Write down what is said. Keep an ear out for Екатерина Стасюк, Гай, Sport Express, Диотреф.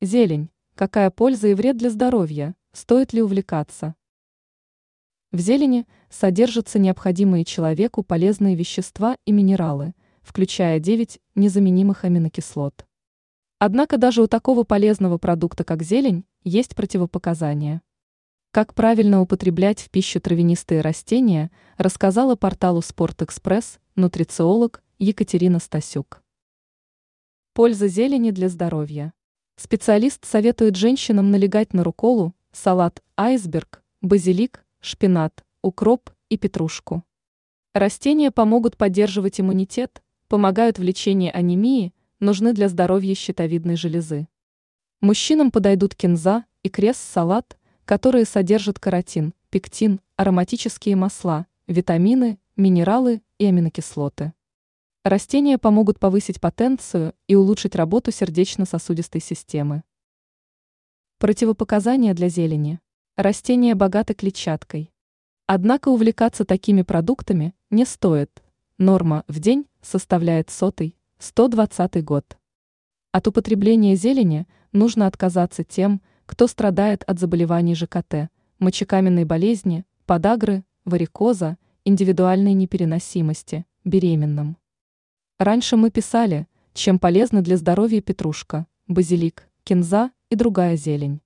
Зелень. Какая польза и вред для здоровья? Стоит ли увлекаться? В зелени содержатся необходимые человеку полезные вещества и минералы, включая 9 незаменимых аминокислот. Однако даже у такого полезного продукта, как зелень, есть противопоказания. Как правильно употреблять в пищу травянистые растения, рассказала порталу Sport Express нутрициолог Екатерина Стасюк. Польза зелени для здоровья. Специалист советует женщинам налегать на рукколу, салат айсберг, базилик, шпинат, укроп и петрушку. Растения помогут поддерживать иммунитет, помогают в лечении анемии, нужны для здоровья щитовидной железы. Мужчинам подойдут кинза и кресс-салат, которые содержат каротин, пектин, ароматические масла, витамины, минералы и аминокислоты. Растения помогут повысить потенцию и улучшить работу сердечно-сосудистой системы. Противопоказания для зелени. Растения богаты клетчаткой. Однако увлекаться такими продуктами не стоит. Норма в день составляет 100-120 год. От употребления зелени нужно отказаться тем, кто страдает от заболеваний ЖКТ, мочекаменной болезни, подагры, варикоза, индивидуальной непереносимости, беременным. Раньше мы писали, чем полезна для здоровья петрушка, базилик, кинза и другая зелень.